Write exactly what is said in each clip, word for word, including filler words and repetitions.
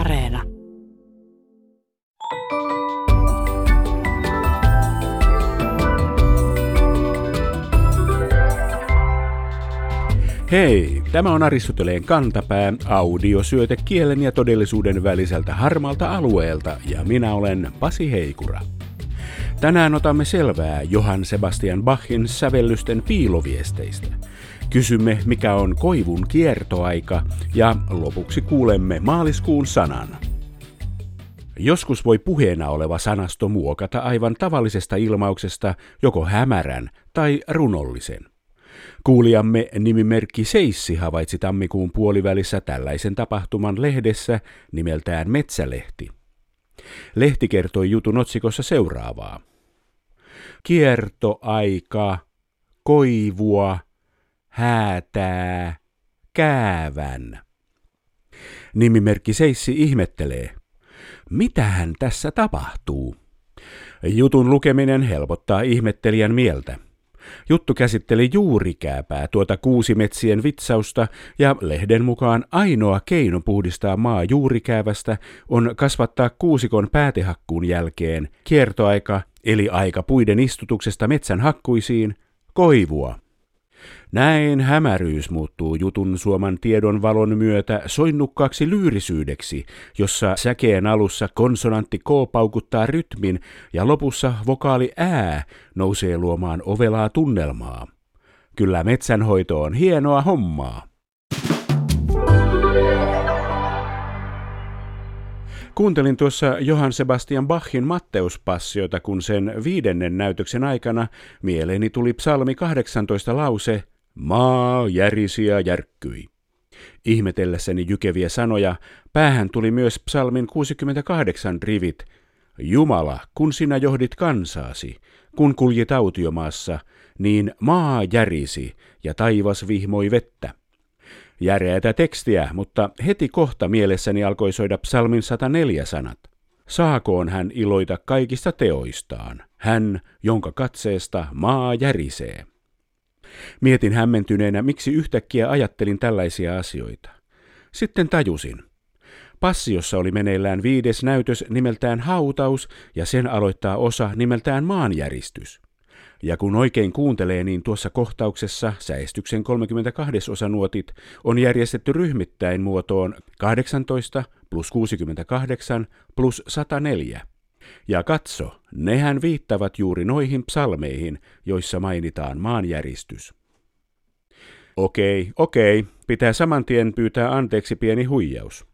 Areena. Hei, tämä on Aristoteleen kantapää, audiosyöte kielen ja todellisuuden väliseltä harmalta alueelta, ja minä olen Pasi Heikura. Tänään otamme selvää Johann Sebastian Bachin sävellysten piiloviesteistä. Kysymme, mikä on koivun kiertoaika, ja lopuksi kuulemme maaliskuun sanan. Joskus voi puheena oleva sanasto muokata aivan tavallisesta ilmauksesta joko hämärän tai runollisen. Kuulijamme nimimerkki Seissi havaitsi tammikuun puolivälissä tällaisen tapahtuman lehdessä nimeltään Metsälehti. Lehti kertoi jutun otsikossa seuraavaa. Kiertoaika, koivua, häätää, käävän. Nimimerkki Seissi ihmettelee. Mitähän tässä tapahtuu? Jutun lukeminen helpottaa ihmettelijän mieltä. Juttu käsitteli juuri kääpää, tuota kuusimetsien vitsausta, ja lehden mukaan ainoa keino puhdistaa maa juurikäävästä on kasvattaa kuusikon päätehakkuun jälkeen kiertoaika, eli aika puiden istutuksesta metsän hakkuisiin, koivua. Näin hämäryys muuttuu jutun suoman tiedon valon myötä soinnukkaaksi lyyrisyydeksi, jossa säkeen alussa konsonantti K paukuttaa rytmin ja lopussa vokaali ää nousee luomaan ovelaa tunnelmaa. Kyllä metsänhoito on hienoa hommaa. Kuuntelin tuossa Johann Sebastian Bachin Matteuspassiota, kun sen viidennen näytöksen aikana mieleeni tuli psalmi kahdeksantoista lause Maa järisi ja järkkyi. Ihmetellessäni jykeviä sanoja päähän tuli myös psalmin kuusikymmentäkahdeksan rivit Jumala, kun sinä johdit kansaasi, kun kuljit autiomaassa, niin maa järisi ja taivas vihmoi vettä. Järeätä tekstiä, mutta heti kohta mielessäni alkoi soida psalmin sata neljä sanat. Saakoon hän iloita kaikista teoistaan, hän, jonka katseesta maa järisee. Mietin hämmentyneenä, miksi yhtäkkiä ajattelin tällaisia asioita. Sitten tajusin. Passiossa oli meneillään viides näytös nimeltään hautaus ja sen aloittaa osa nimeltään maanjäristys. Ja kun oikein kuuntelee, niin tuossa kohtauksessa säestyksen kolmekymmentäkaksi osanuotit on järjestetty ryhmittäin muotoon kahdeksantoista plus kuusikymmentäkahdeksan plus sata neljä. Ja katso, nehän viittavat juuri noihin psalmeihin, joissa mainitaan maanjäristys. Okei, okei, pitää saman tien pyytää anteeksi pieni huijaus.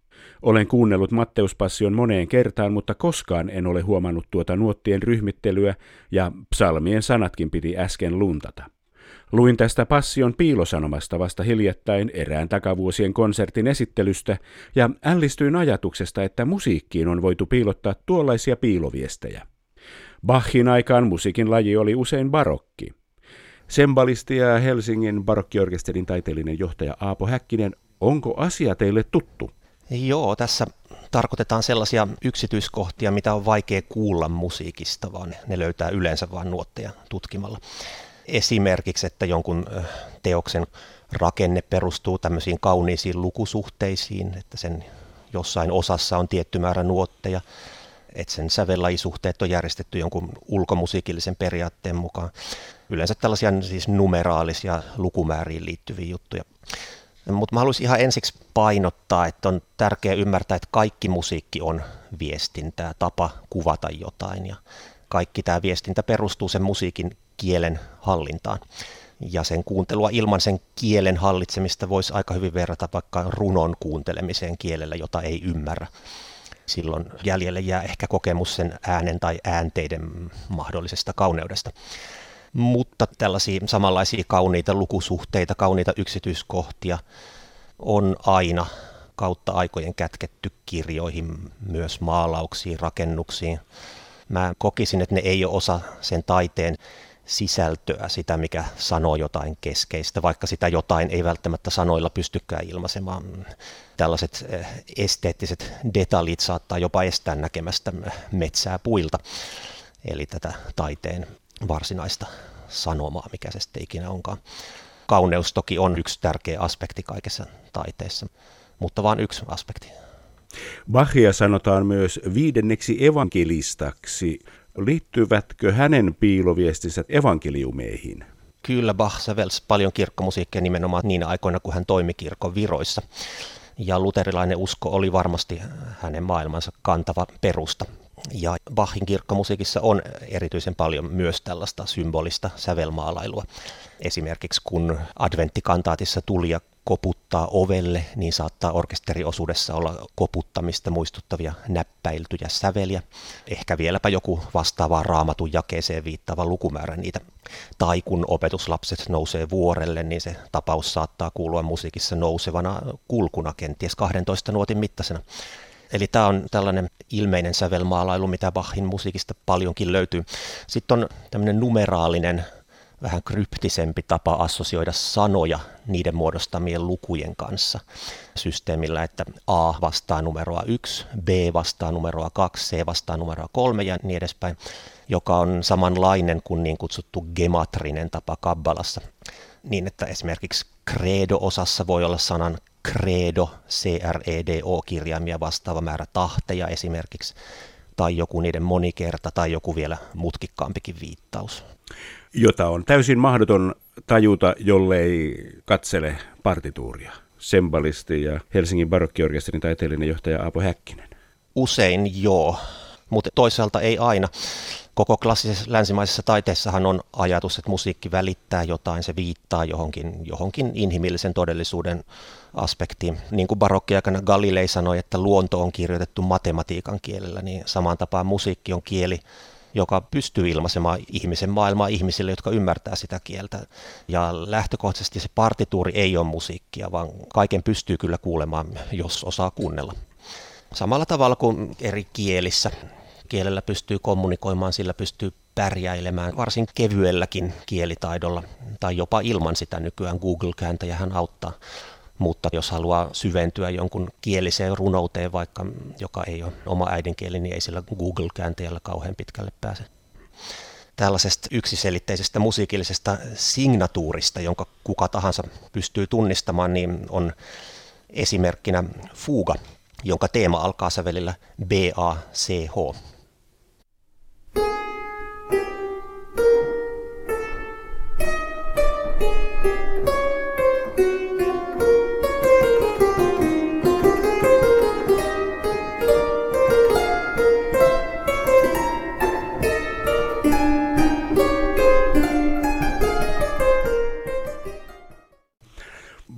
Olen kuunnellut Matteuspassion moneen kertaan, mutta koskaan en ole huomannut tuota nuottien ryhmittelyä, ja psalmien sanatkin piti äsken luntata. Luin tästä Passion piilosanomasta vasta hiljattain erään takavuosien konsertin esittelystä, ja ällistyin ajatuksesta, että musiikkiin on voitu piilottaa tuollaisia piiloviestejä. Bachin aikaan musiikin laji oli usein barokki. Sembalisti ja Helsingin barokkiorkesterin taiteellinen johtaja Aapo Häkkinen, onko asia teille tuttu? Joo, tässä tarkoitetaan sellaisia yksityiskohtia, mitä on vaikea kuulla musiikista, vaan ne löytää yleensä vain nuotteja tutkimalla. Esimerkiksi, että jonkun teoksen rakenne perustuu tämmöisiin kauniisiin lukusuhteisiin, että sen jossain osassa on tietty määrä nuotteja, että sen sävellajisuhteet on järjestetty jonkun ulkomusiikillisen periaatteen mukaan. Yleensä tällaisia siis numeraalisia lukumääriin liittyviä juttuja. Mutta mä haluaisin ihan ensiksi painottaa, että on tärkeää ymmärtää, että kaikki musiikki on viestintää, tapa kuvata jotain. Ja kaikki tämä viestintä perustuu sen musiikin kielen hallintaan. Ja sen kuuntelua ilman sen kielen hallitsemista voisi aika hyvin verrata vaikka runon kuuntelemiseen kielellä, jota ei ymmärrä. Silloin jäljelle jää ehkä kokemus sen äänen tai äänteiden mahdollisesta kauneudesta. Mutta tällaisia samanlaisia kauniita lukusuhteita, kauniita yksityiskohtia on aina kautta aikojen kätketty kirjoihin, myös maalauksiin, rakennuksiin. Mä kokisin, että ne ei ole osa sen taiteen sisältöä, sitä mikä sanoo jotain keskeistä, vaikka sitä jotain ei välttämättä sanoilla pystykään ilmaisemaan. Tällaiset esteettiset detaljit saattaa jopa estää näkemästä metsää puilta, eli tätä taiteen varsinaista sanomaa, mikä se sitten ikinä onkaan. Kauneus toki on yksi tärkeä aspekti kaikessa taiteessa, mutta vain yksi aspekti. Bachia sanotaan myös viidenneksi evankelistaksi. Liittyvätkö hänen piiloviestinsä evankeliumeihin? Kyllä, Bach sävelsi paljon kirkkomusiikkia nimenomaan niinä aikoina, kun hän toimi kirkon viroissa. Ja luterilainen usko oli varmasti hänen maailmansa kantava perusta. Ja Bachin kirkkomusiikissa on erityisen paljon myös tällaista symbolista sävelmaalailua. Esimerkiksi kun adventtkantaatissa tulija koputtaa ovelle, niin saattaa orkesteriosuudessa olla koputtamista muistuttavia näppäiltyjä säveliä. Ehkä vieläpä joku vastaavaan raamatun jakeeseen viittaava lukumäärä niitä. Tai kun opetuslapset nousee vuorelle, niin se tapaus saattaa kuulua musiikissa nousevana kulkuna, kenties kahdentoista nuotin mittaisena. Eli tämä on tällainen ilmeinen sävelmaalailu, mitä Bachin musiikista paljonkin löytyy. Sitten on tämmöinen numeraalinen, vähän kryptisempi tapa assosioida sanoja niiden muodostamien lukujen kanssa systeemillä, että A vastaa numeroa yksi, B vastaa numeroa kaksi, C vastaa numeroa kolme ja niin edespäin, joka on samanlainen kuin niin kutsuttu gematrinen tapa kabbalassa. Niin, että esimerkiksi credo-osassa voi olla sanan credo, C R E D O-kirjaimia vastaava määrä tahteja esimerkiksi, tai joku niiden monikerta, tai joku vielä mutkikkaampikin viittaus. Jota on täysin mahdoton tajuta, jollei katsele partituuria. Sembalisti ja Helsingin barokkiorkesterin taiteellinen johtaja Aapo Häkkinen. Usein joo, mutta toisaalta ei aina. Koko klassisessa länsimaisessa taiteessahan on ajatus, että musiikki välittää jotain, se viittaa johonkin, johonkin inhimillisen todellisuuden aspektiin. Niin kuin barokkiaikana Galilei sanoi, että luonto on kirjoitettu matematiikan kielellä, niin samaan tapaan musiikki on kieli, joka pystyy ilmaisemaan ihmisen maailmaa ihmisille, jotka ymmärtää sitä kieltä. Ja lähtökohtaisesti se partituuri ei ole musiikkia, vaan kaiken pystyy kyllä kuulemaan, jos osaa kuunnella. Samalla tavalla kuin eri kielissä. Kielellä pystyy kommunikoimaan, sillä pystyy pärjäilemään varsin kevyelläkin kielitaidolla tai jopa ilman sitä nykyään. Google-kääntäjähän auttaa, mutta jos haluaa syventyä jonkun kieliseen runouteen, vaikka joka ei ole oma äidinkieli, niin ei sillä Google-kääntäjällä kauhean pitkälle pääse. Tällaisesta yksiselitteisestä musiikillisesta signatuurista, jonka kuka tahansa pystyy tunnistamaan, niin on esimerkkinä fuuga, jonka teema alkaa sävelillä B A C H.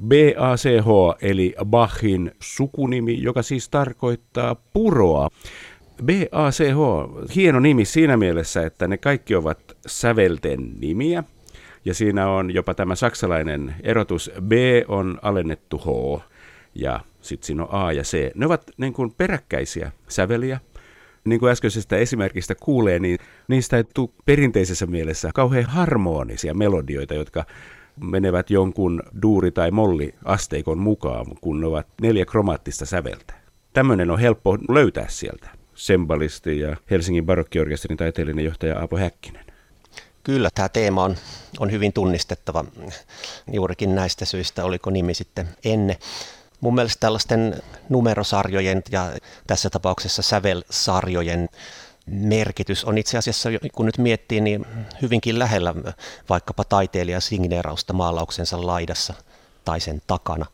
B A C H eli Bachin sukunimi, joka siis tarkoittaa puroa. B A C H, hieno nimi siinä mielessä, että ne kaikki ovat sävelten nimiä. Ja siinä on jopa tämä saksalainen erotus, B on alennettu H ja sitten siinä on A ja C. Ne ovat niin kuin peräkkäisiä säveliä. Niin kuin äskeisestä esimerkistä kuulee, niin niistä ei tule perinteisessä mielessä kauhean harmonisia melodioita, jotka menevät jonkun duuri- tai molliasteikon mukaan, kun ne ovat neljä kromaattista säveltä. Tämmöinen on helppo löytää sieltä. Sembalisti ja Helsingin barokkiorkesterin taiteellinen johtaja Aapo Häkkinen. Kyllä, tämä teema on, on hyvin tunnistettava juurikin näistä syistä, oliko nimi sitten ennen. Mun mielestä tällaisten numerosarjojen ja tässä tapauksessa sävelsarjojen merkitys on itse asiassa, kun nyt miettii, niin hyvinkin lähellä vaikkapa taiteilijan signeerausta maalauksensa laidassa tai sen takana.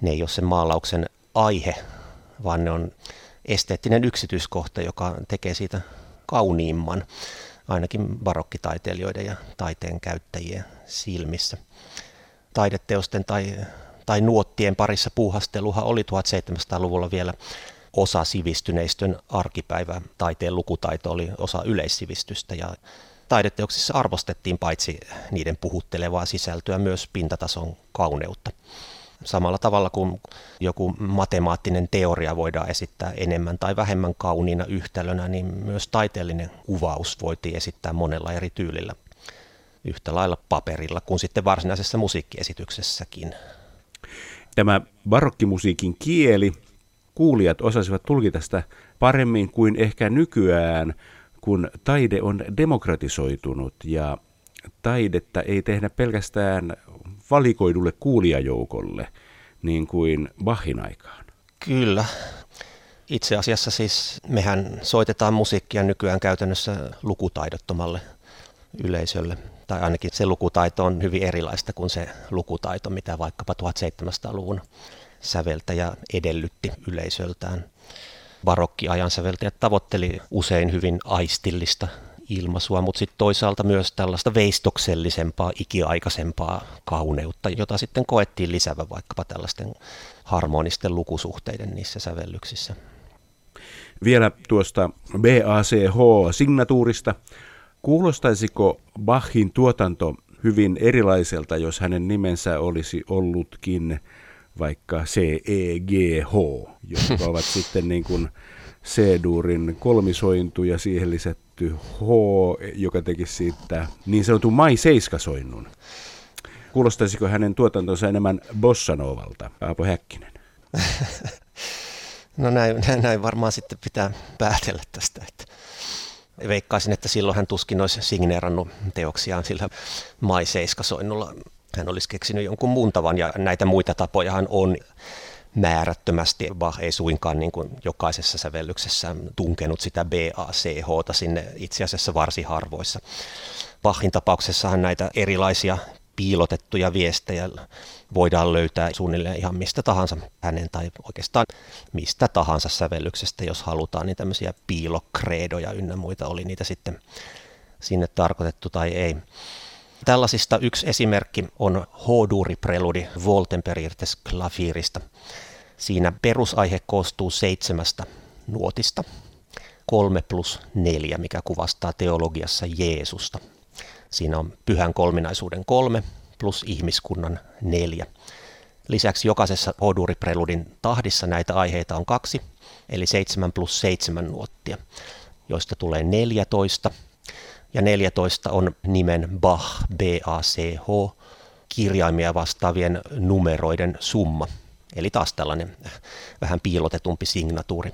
Ne ei ole sen maalauksen aihe, vaan ne on esteettinen yksityiskohta, joka tekee siitä kauniimman, ainakin barokkitaiteilijoiden ja taiteen käyttäjien silmissä. Taideteosten tai, tai nuottien parissa puuhasteluhan oli seitsemäntoistasataa-luvulla vielä osa sivistyneistön arkipäivää. Taiteen lukutaito oli osa yleissivistystä ja taideteoksissa arvostettiin paitsi niiden puhuttelevaa sisältöä myös pintatason kauneutta. Samalla tavalla kuin joku matemaattinen teoria voidaan esittää enemmän tai vähemmän kauniina yhtälönä, niin myös taiteellinen kuvaus voitiin esittää monella eri tyylillä. Yhtä lailla paperilla kuin sitten varsinaisessa musiikkiesityksessäkin. Tämä barokkimusiikin kieli. Kuulijat osasivat tulkita sitä paremmin kuin ehkä nykyään, kun taide on demokratisoitunut ja taidetta ei tehdä pelkästään valikoidulle kuulijajoukolle, niin kuin Bachin aikaan. Kyllä. Itse asiassa siis mehän soitetaan musiikkia nykyään käytännössä lukutaidottomalle yleisölle. Tai ainakin se lukutaito on hyvin erilaista kuin se lukutaito, mitä vaikkapa seitsemäntoistasadan luvun säveltäjä edellytti yleisöltään. Barokkiajan säveltäjät tavoitteli usein hyvin aistillista ilmaisua, mutta sitten toisaalta myös tällaista veistoksellisempaa, ikiaikaisempaa kauneutta, jota sitten koettiin lisäävän vaikkapa tällaisten harmonisten lukusuhteiden niissä sävellyksissä. Vielä tuosta B A C H-signatuurista. Kuulostaisiko Bachin tuotanto hyvin erilaiselta, jos hänen nimensä olisi ollutkin vaikka C E G H, jotka ovat sitten niin kuin C-duurin kolmisointu ja siihen lisätty H, joka teki siitä niin sanotun mai-seiskasoinnun. Kuulostaisiko hänen tuotantonsa enemmän bossanovalta, Aapo Häkkinen? No näin, näin varmaan sitten pitää päätellä tästä, että veikkaisin, että silloin hän tuskin olisi signeerannut teoksiaan sillä mai-seiskasoinnulla. Hän olisi keksinyt jonkun muun tavan, ja näitä muita tapojahan on määrättömästi. Bach ei suinkaan niin kuin jokaisessa sävellyksessä tunkenut sitä B A C H:ta sinne, itse asiassa varsin harvoissa. Bachin tapauksessahan näitä erilaisia piilotettuja viestejä voidaan löytää suunnilleen ihan mistä tahansa hänen tai oikeastaan mistä tahansa sävellyksestä, jos halutaan, niin tämmöisiä piilokreedoja ynnä muita, oli niitä sitten sinne tarkoitettu tai ei. Tällaisista yksi esimerkki on H-duuri-preludi Wohltemperiertes Klavierista. Siinä perusaihe koostuu seitsemästä nuotista, kolme plus neljä, mikä kuvastaa teologiassa Jeesusta. Siinä on pyhän kolminaisuuden kolme plus ihmiskunnan neljä. Lisäksi jokaisessa H-duuri-preludin tahdissa näitä aiheita on kaksi, eli seitsemän plus seitsemän nuottia, joista tulee neljätoista. Ja neljätoista on nimen Bach, B A C H, kirjaimia vastaavien numeroiden summa. Eli taas tällainen vähän piilotetumpi signatuuri.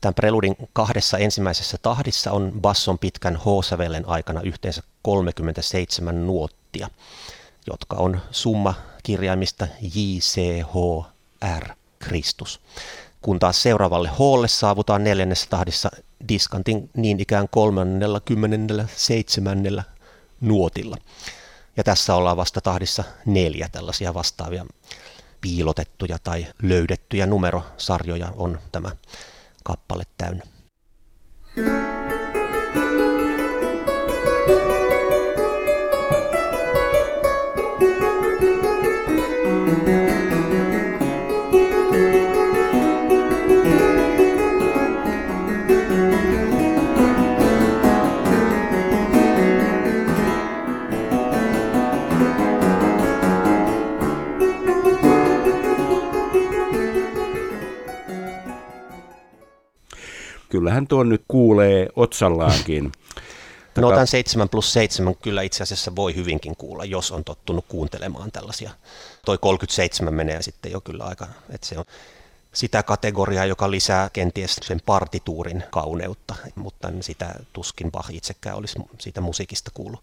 Tämän preludin kahdessa ensimmäisessä tahdissa on basson pitkän H-sävelen aikana yhteensä kolmekymmentäseitsemän nuottia, jotka on summa kirjaimista J, C, H, R, Kristus. Kun taas seuraavalle H:lle saavutaan neljännessä tahdissa diskantin niin ikään kolmekymmentäseitsemän nuotilla. Ja tässä ollaan vasta tahdissa neljä, tällaisia vastaavia piilotettuja tai löydettyjä numerosarjoja on tämä kappale täynnä. Kyllähän tuon nyt kuulee otsallaankin. Taka... No tämän seitsemän plus seitsemän kyllä itse asiassa voi hyvinkin kuulla, jos on tottunut kuuntelemaan tällaisia. Toi kolmekymmentäseitsemän menee sitten jo kyllä aika, että se on sitä kategoriaa, joka lisää kenties sen partituurin kauneutta, mutta sitä tuskin Bach itsekään olisi siitä musiikista kuullut.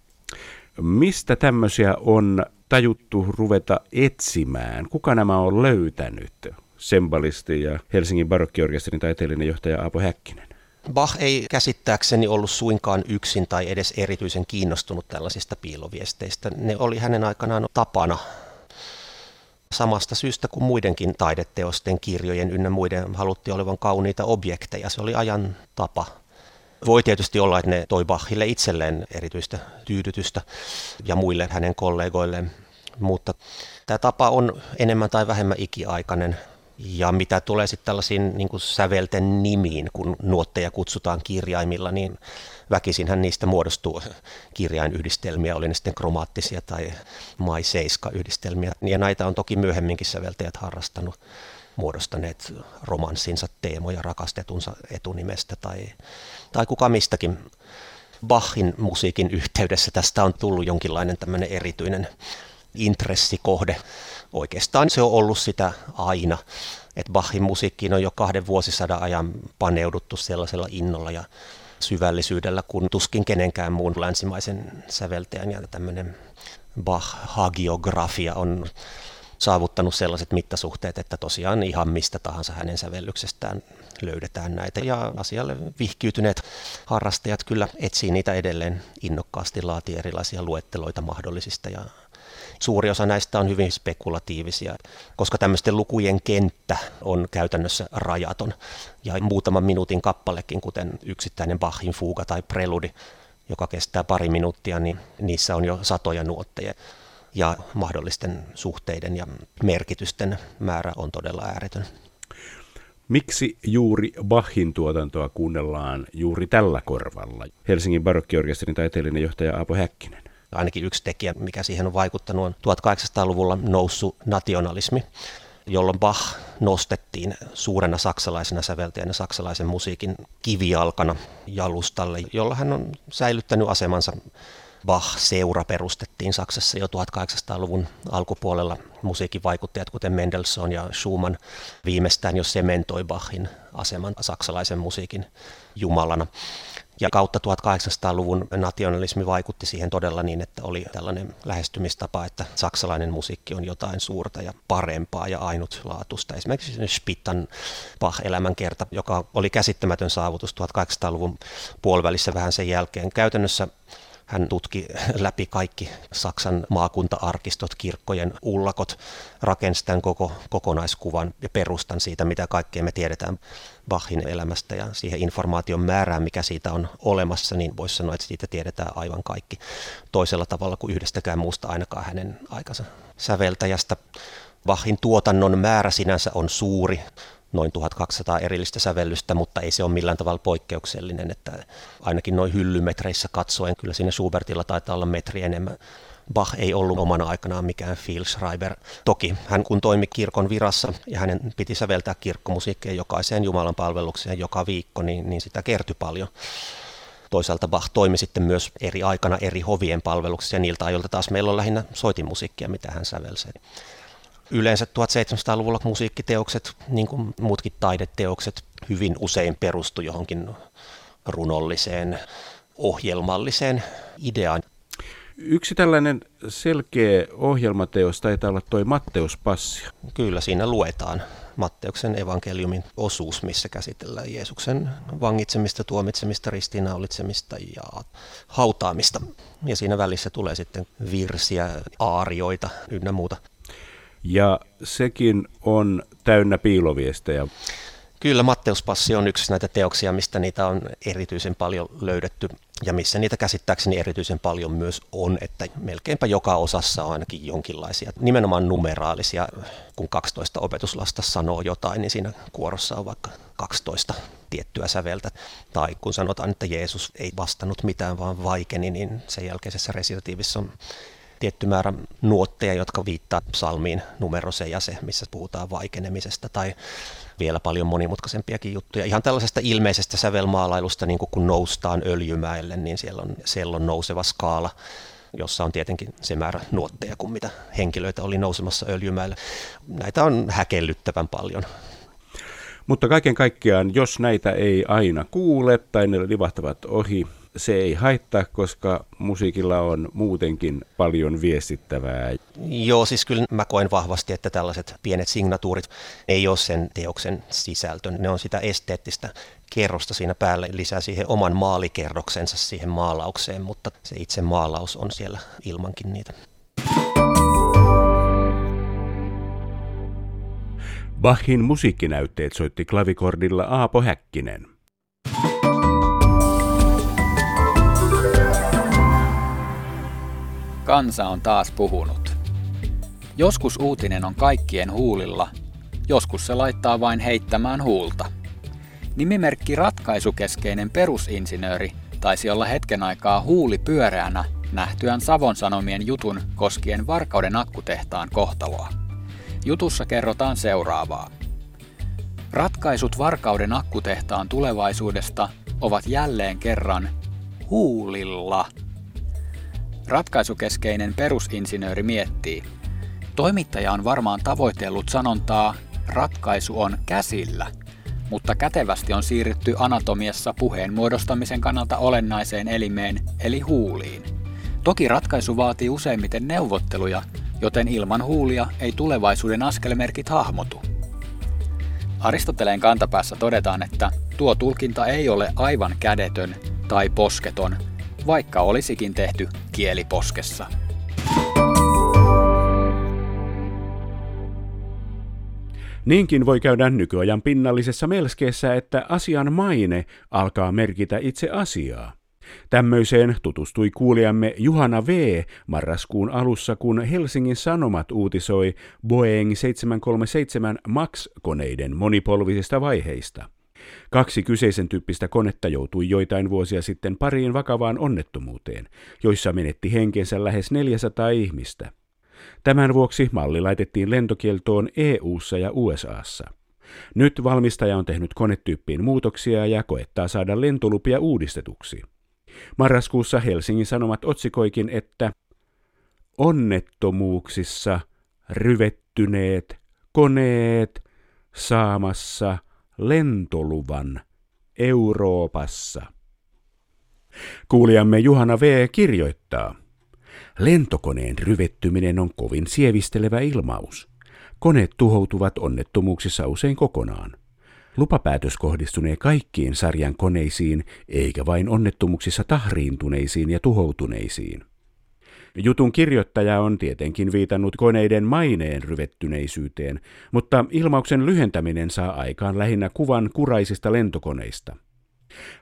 Mistä tämmöisiä on tajuttu ruveta etsimään? Kuka nämä on löytänyt? Sembalisti ja Helsingin barokkiorkesterin taiteellinen johtaja Aapo Häkkinen. Bach ei käsittääkseni ollut suinkaan yksin tai edes erityisen kiinnostunut tällaisista piiloviesteistä. Ne oli hänen aikanaan tapana samasta syystä kuin muidenkin taideteosten, kirjojen ynnä muiden haluttiin olevan kauniita objekteja. Se oli ajan tapa. Voi tietysti olla, että ne toi Bachille itselleen erityistä tyydytystä ja muille hänen kollegoilleen, mutta tämä tapa on enemmän tai vähemmän ikiaikainen. Ja mitä tulee sitten tällaisiin niin kuin sävelten nimiin, kun nuotteja kutsutaan kirjaimilla, niin väkisinhän niistä muodostuu kirjainyhdistelmiä, oli ne sitten kromaattisia tai mai-seiska-yhdistelmiä. Ja näitä on toki myöhemminkin säveltäjät harrastanut, muodostaneet romanssinsa teemoja rakastetunsa etunimestä tai, tai kuka mistäkin. Bachin musiikin yhteydessä tästä on tullut jonkinlainen tämmöinen erityinen intressikohde. Oikeastaan se on ollut sitä aina, että Bachin musiikkiin on jo kahden vuosisadan ajan paneuduttu sellaisella innolla ja syvällisyydellä, kun tuskin kenenkään muun länsimaisen säveltäjän ja tämmöinen Bach-hagiografia on saavuttanut sellaiset mittasuhteet, että tosiaan ihan mistä tahansa hänen sävellyksestään löydetään näitä. Ja asialle vihkiytyneet harrastajat kyllä etsii niitä edelleen innokkaasti, laatii erilaisia luetteloita mahdollisista. Ja suuri osa näistä on hyvin spekulatiivisia, koska tämmöisten lukujen kenttä on käytännössä rajaton. Ja muutaman minuutin kappalekin, kuten yksittäinen Bachin fuuga tai preludi, joka kestää pari minuuttia, niin niissä on jo satoja nuotteja. Ja mahdollisten suhteiden ja merkitysten määrä on todella ääretön. Miksi juuri Bachin tuotantoa kuunnellaan juuri tällä korvalla? Helsingin barokkiorkesterin taiteellinen johtaja Aapo Häkkinen. Ainakin yksi tekijä, mikä siihen on vaikuttanut, on tuhatkahdeksansataaluvulla noussut nationalismi, jolloin Bach nostettiin suurena saksalaisena säveltäjänä saksalaisen musiikin kivijalkana jalustalle, jolla hän on säilyttänyt asemansa. Bach-seura perustettiin Saksassa jo tuhatkahdeksansataaluvun alkupuolella. Musiikin vaikuttajat, kuten Mendelssohn ja Schumann, viimeistään jo sementoi Bachin aseman saksalaisen musiikin jumalana. Ja kautta tuhatkahdeksansataaluvun nationalismi vaikutti siihen todella niin, että oli tällainen lähestymistapa, että saksalainen musiikki on jotain suurta ja parempaa ja ainutlaatuista. Esimerkiksi Spittan Bach-elämänkerta, joka oli käsittämätön saavutus tuhatkahdeksansataaluvun puolivälissä vähän sen jälkeen. Käytännössä hän tutki läpi kaikki Saksan maakunta-arkistot, kirkkojen ullakot, rakensi tämän koko kokonaiskuvan ja perustan siitä, mitä kaikkea me tiedetään Bachin elämästä ja siihen informaation määrään, mikä siitä on olemassa, niin voisi sanoa, että siitä tiedetään aivan kaikki toisella tavalla kuin yhdestäkään muusta ainakaan hänen aikansa säveltäjästä. Bachin tuotannon määrä sinänsä on suuri, noin tuhatkaksisataa erillistä sävellystä, mutta ei se ole millään tavalla poikkeuksellinen, että ainakin noin hyllymetreissä katsoen, kyllä siinä Schubertilla taitaa olla metri enemmän. Bach ei ollut omana aikanaan mikään Vielschreiber. Toki hän kun toimi kirkon virassa ja hänen piti säveltää kirkkomusiikkia jokaiseen Jumalan palvelukseen joka viikko, niin, niin sitä kertyi paljon. Toisaalta Bach toimi sitten myös eri aikana eri hovien palveluksessa ja niiltä ajoilta taas meillä on lähinnä soitinmusiikkia, mitä hän sävelsi. Yleensä tuhatseitsemänsataaluvulla musiikkiteokset, niin kuin muutkin taideteokset, hyvin usein perustui johonkin runolliseen, ohjelmalliseen ideaan. Yksi tällainen selkeä ohjelmateos taitaa olla toi Matteuspassio. Kyllä, siinä luetaan Matteuksen evankeliumin osuus, missä käsitellään Jeesuksen vangitsemista, tuomitsemista, ristiinnaulitsemista ja hautaamista. Ja siinä välissä tulee sitten virsiä, aarioita ynnä muuta. Ja sekin on täynnä piiloviestejä. Kyllä, Matteuspassio on yksi näitä teoksia, mistä niitä on erityisen paljon löydetty ja missä niitä käsittääkseni erityisen paljon myös on, että melkeinpä joka osassa on ainakin jonkinlaisia, nimenomaan numeraalisia. Kun kaksitoista opetuslasta sanoo jotain, niin siinä kuorossa on vaikka kaksitoista tiettyä säveltä. Tai kun sanotaan, että Jeesus ei vastannut mitään, vaan vaikeni, niin sen jälkeisessä resitatiivissa on tietty määrä nuotteja, jotka viittaa psalmiin numero se ja se, missä puhutaan vaikenemisesta tai vielä paljon monimutkaisempiakin juttuja. Ihan tällaisesta ilmeisestä sävelmaalailusta, niin kuin kun noustaan Öljymäelle, niin siellä on, siellä on nouseva skaala, jossa on tietenkin se määrä nuotteja kuin mitä henkilöitä oli nousemassa Öljymäelle. Näitä on häkellyttävän paljon. Mutta kaiken kaikkiaan, jos näitä ei aina kuule tai ne livahtavat ohi, se ei haittaa, koska musiikilla on muutenkin paljon viestittävää. Joo, siis kyllä mä koen vahvasti, että tällaiset pienet signatuurit ei ole sen teoksen sisältö. Ne on sitä esteettistä kerrosta siinä päällä, lisää siihen oman maalikerroksensa siihen maalaukseen, mutta se itse maalaus on siellä ilmankin niitä. Bachin musiikkinäytteet soitti klavikordilla Aapo Häkkinen. Kansa on taas puhunut. Joskus uutinen on kaikkien huulilla, joskus se laittaa vain heittämään huulta. Nimimerkki ratkaisukeskeinen perusinsinööri taisi olla hetken aikaa huuli pyöreänä nähtyään Savon Sanomien jutun koskien Varkauden akkutehtaan kohtaloa. Jutussa kerrotaan seuraavaa. Ratkaisut Varkauden akkutehtaan tulevaisuudesta ovat jälleen kerran huulilla. Ratkaisukeskeinen perusinsinööri miettii. Toimittaja on varmaan tavoitellut sanontaa ratkaisu on käsillä, mutta kätevästi on siirrytty anatomiassa puheen muodostamisen kannalta olennaiseen elimeen eli huuliin. Toki ratkaisu vaatii useimmiten neuvotteluja, joten ilman huulia ei tulevaisuuden askelmerkit hahmotu. Aristoteleen kantapäässä todetaan, että tuo tulkinta ei ole aivan kädetön tai posketon, vaikka olisikin tehty kieliposkessa. Niinkin voi käydä nykyajan pinnallisessa melskeessä, että asian maine alkaa merkitä itse asiaa. Tämmöiseen tutustui kuulijamme Juhana V. marraskuun alussa, kun Helsingin Sanomat uutisoi Boeing seitsemän kolmekymmentäseitsemän MAX-koneiden monipolvisista vaiheista. Kaksi kyseisen tyyppistä konetta joutui joitain vuosia sitten pariin vakavaan onnettomuuteen, joissa menetti henkensä lähes neljäsataa ihmistä. Tämän vuoksi malli laitettiin lentokieltoon E U:ssa ja U S A:ssa. Nyt valmistaja on tehnyt konetyyppiin muutoksia ja koettaa saada lentolupia uudistetuksi. Marraskuussa Helsingin Sanomat otsikoikin, että onnettomuuksissa ryvettyneet koneet saamassa lentoluvan Euroopassa. Kuulijamme Juhana V. kirjoittaa: lentokoneen ryvettyminen on kovin sievistelevä ilmaus. Koneet tuhoutuvat onnettomuuksissa usein kokonaan. Lupapäätös kohdistunee kaikkiin sarjan koneisiin, eikä vain onnettomuuksissa tahriintuneisiin ja tuhoutuneisiin. Jutun kirjoittaja on tietenkin viitannut koneiden maineen ryvettyneisyyteen, mutta ilmauksen lyhentäminen saa aikaan lähinnä kuvan kuraisista lentokoneista.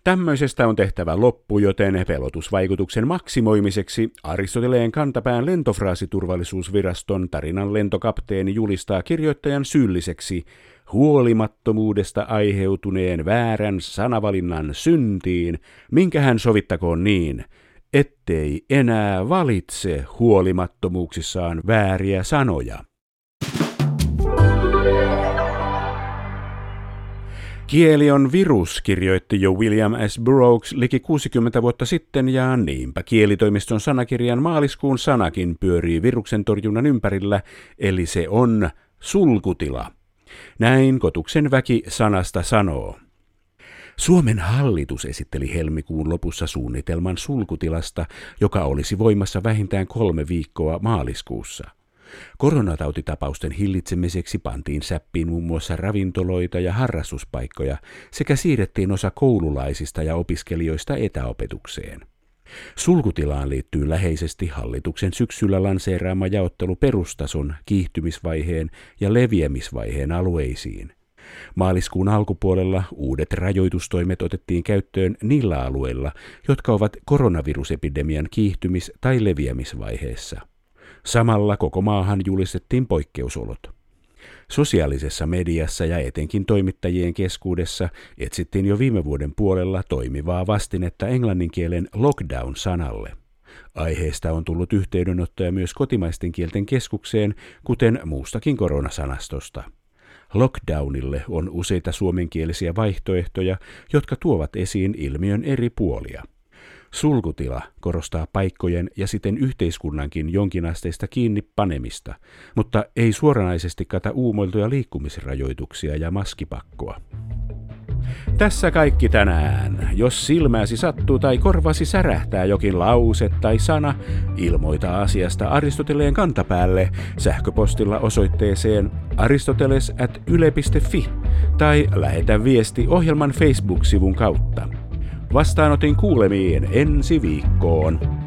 Tämmöisestä on tehtävä loppu, joten pelotusvaikutuksen maksimoimiseksi Aristoteleen kantapään lentofraasiturvallisuusviraston tarinan lentokapteeni julistaa kirjoittajan syylliseksi huolimattomuudesta aiheutuneen väärän sanavalinnan syntiin, minkä hän sovittakoon niin, ettei enää valitse huolimattomuuksissaan vääriä sanoja. Kieli on virus, kirjoitti jo William S. Brooks liki kuusikymmentä vuotta sitten, ja niinpä kielitoimiston sanakirjan maaliskuun sanakin pyörii viruksen torjunnan ympärillä, eli se on sulkutila. Näin Kotuksen väki sanasta sanoo. Suomen hallitus esitteli helmikuun lopussa suunnitelman sulkutilasta, joka olisi voimassa vähintään kolme viikkoa maaliskuussa. Koronatautitapausten hillitsemiseksi pantiin säppiin muun muassa ravintoloita ja harrastuspaikkoja sekä siirrettiin osa koululaisista ja opiskelijoista etäopetukseen. Sulkutilaan liittyy läheisesti hallituksen syksyllä lanseeraama jaottelu perustason, kiihtymisvaiheen ja leviämisvaiheen alueisiin. Maaliskuun alkupuolella uudet rajoitustoimet otettiin käyttöön niillä alueilla, jotka ovat koronavirusepidemian kiihtymis- tai leviämisvaiheessa. Samalla koko maahan julistettiin poikkeusolot. Sosiaalisessa mediassa ja etenkin toimittajien keskuudessa etsittiin jo viime vuoden puolella toimivaa vastinetta englannin kielen lockdown-sanalle. Aiheesta on tullut yhteydenottoja myös kotimaisten kielten keskukseen, kuten muustakin koronasanastosta. Lockdownille on useita suomenkielisiä vaihtoehtoja, jotka tuovat esiin ilmiön eri puolia. Sulkutila korostaa paikkojen ja siten yhteiskunnankin jonkinasteista kiinni panemista, mutta ei suoranaisesti kata uumoiltuja liikkumisrajoituksia ja maskipakkoa. Tässä kaikki tänään. Jos silmäsi sattuu tai korvasi särähtää jokin lause tai sana, ilmoita asiasta Aristoteleen kantapäälle sähköpostilla osoitteeseen aristoteles at yle piste fi tai lähetä viesti ohjelman Facebook-sivun kautta. Vastaanotin kuulemiin ensi viikkoon.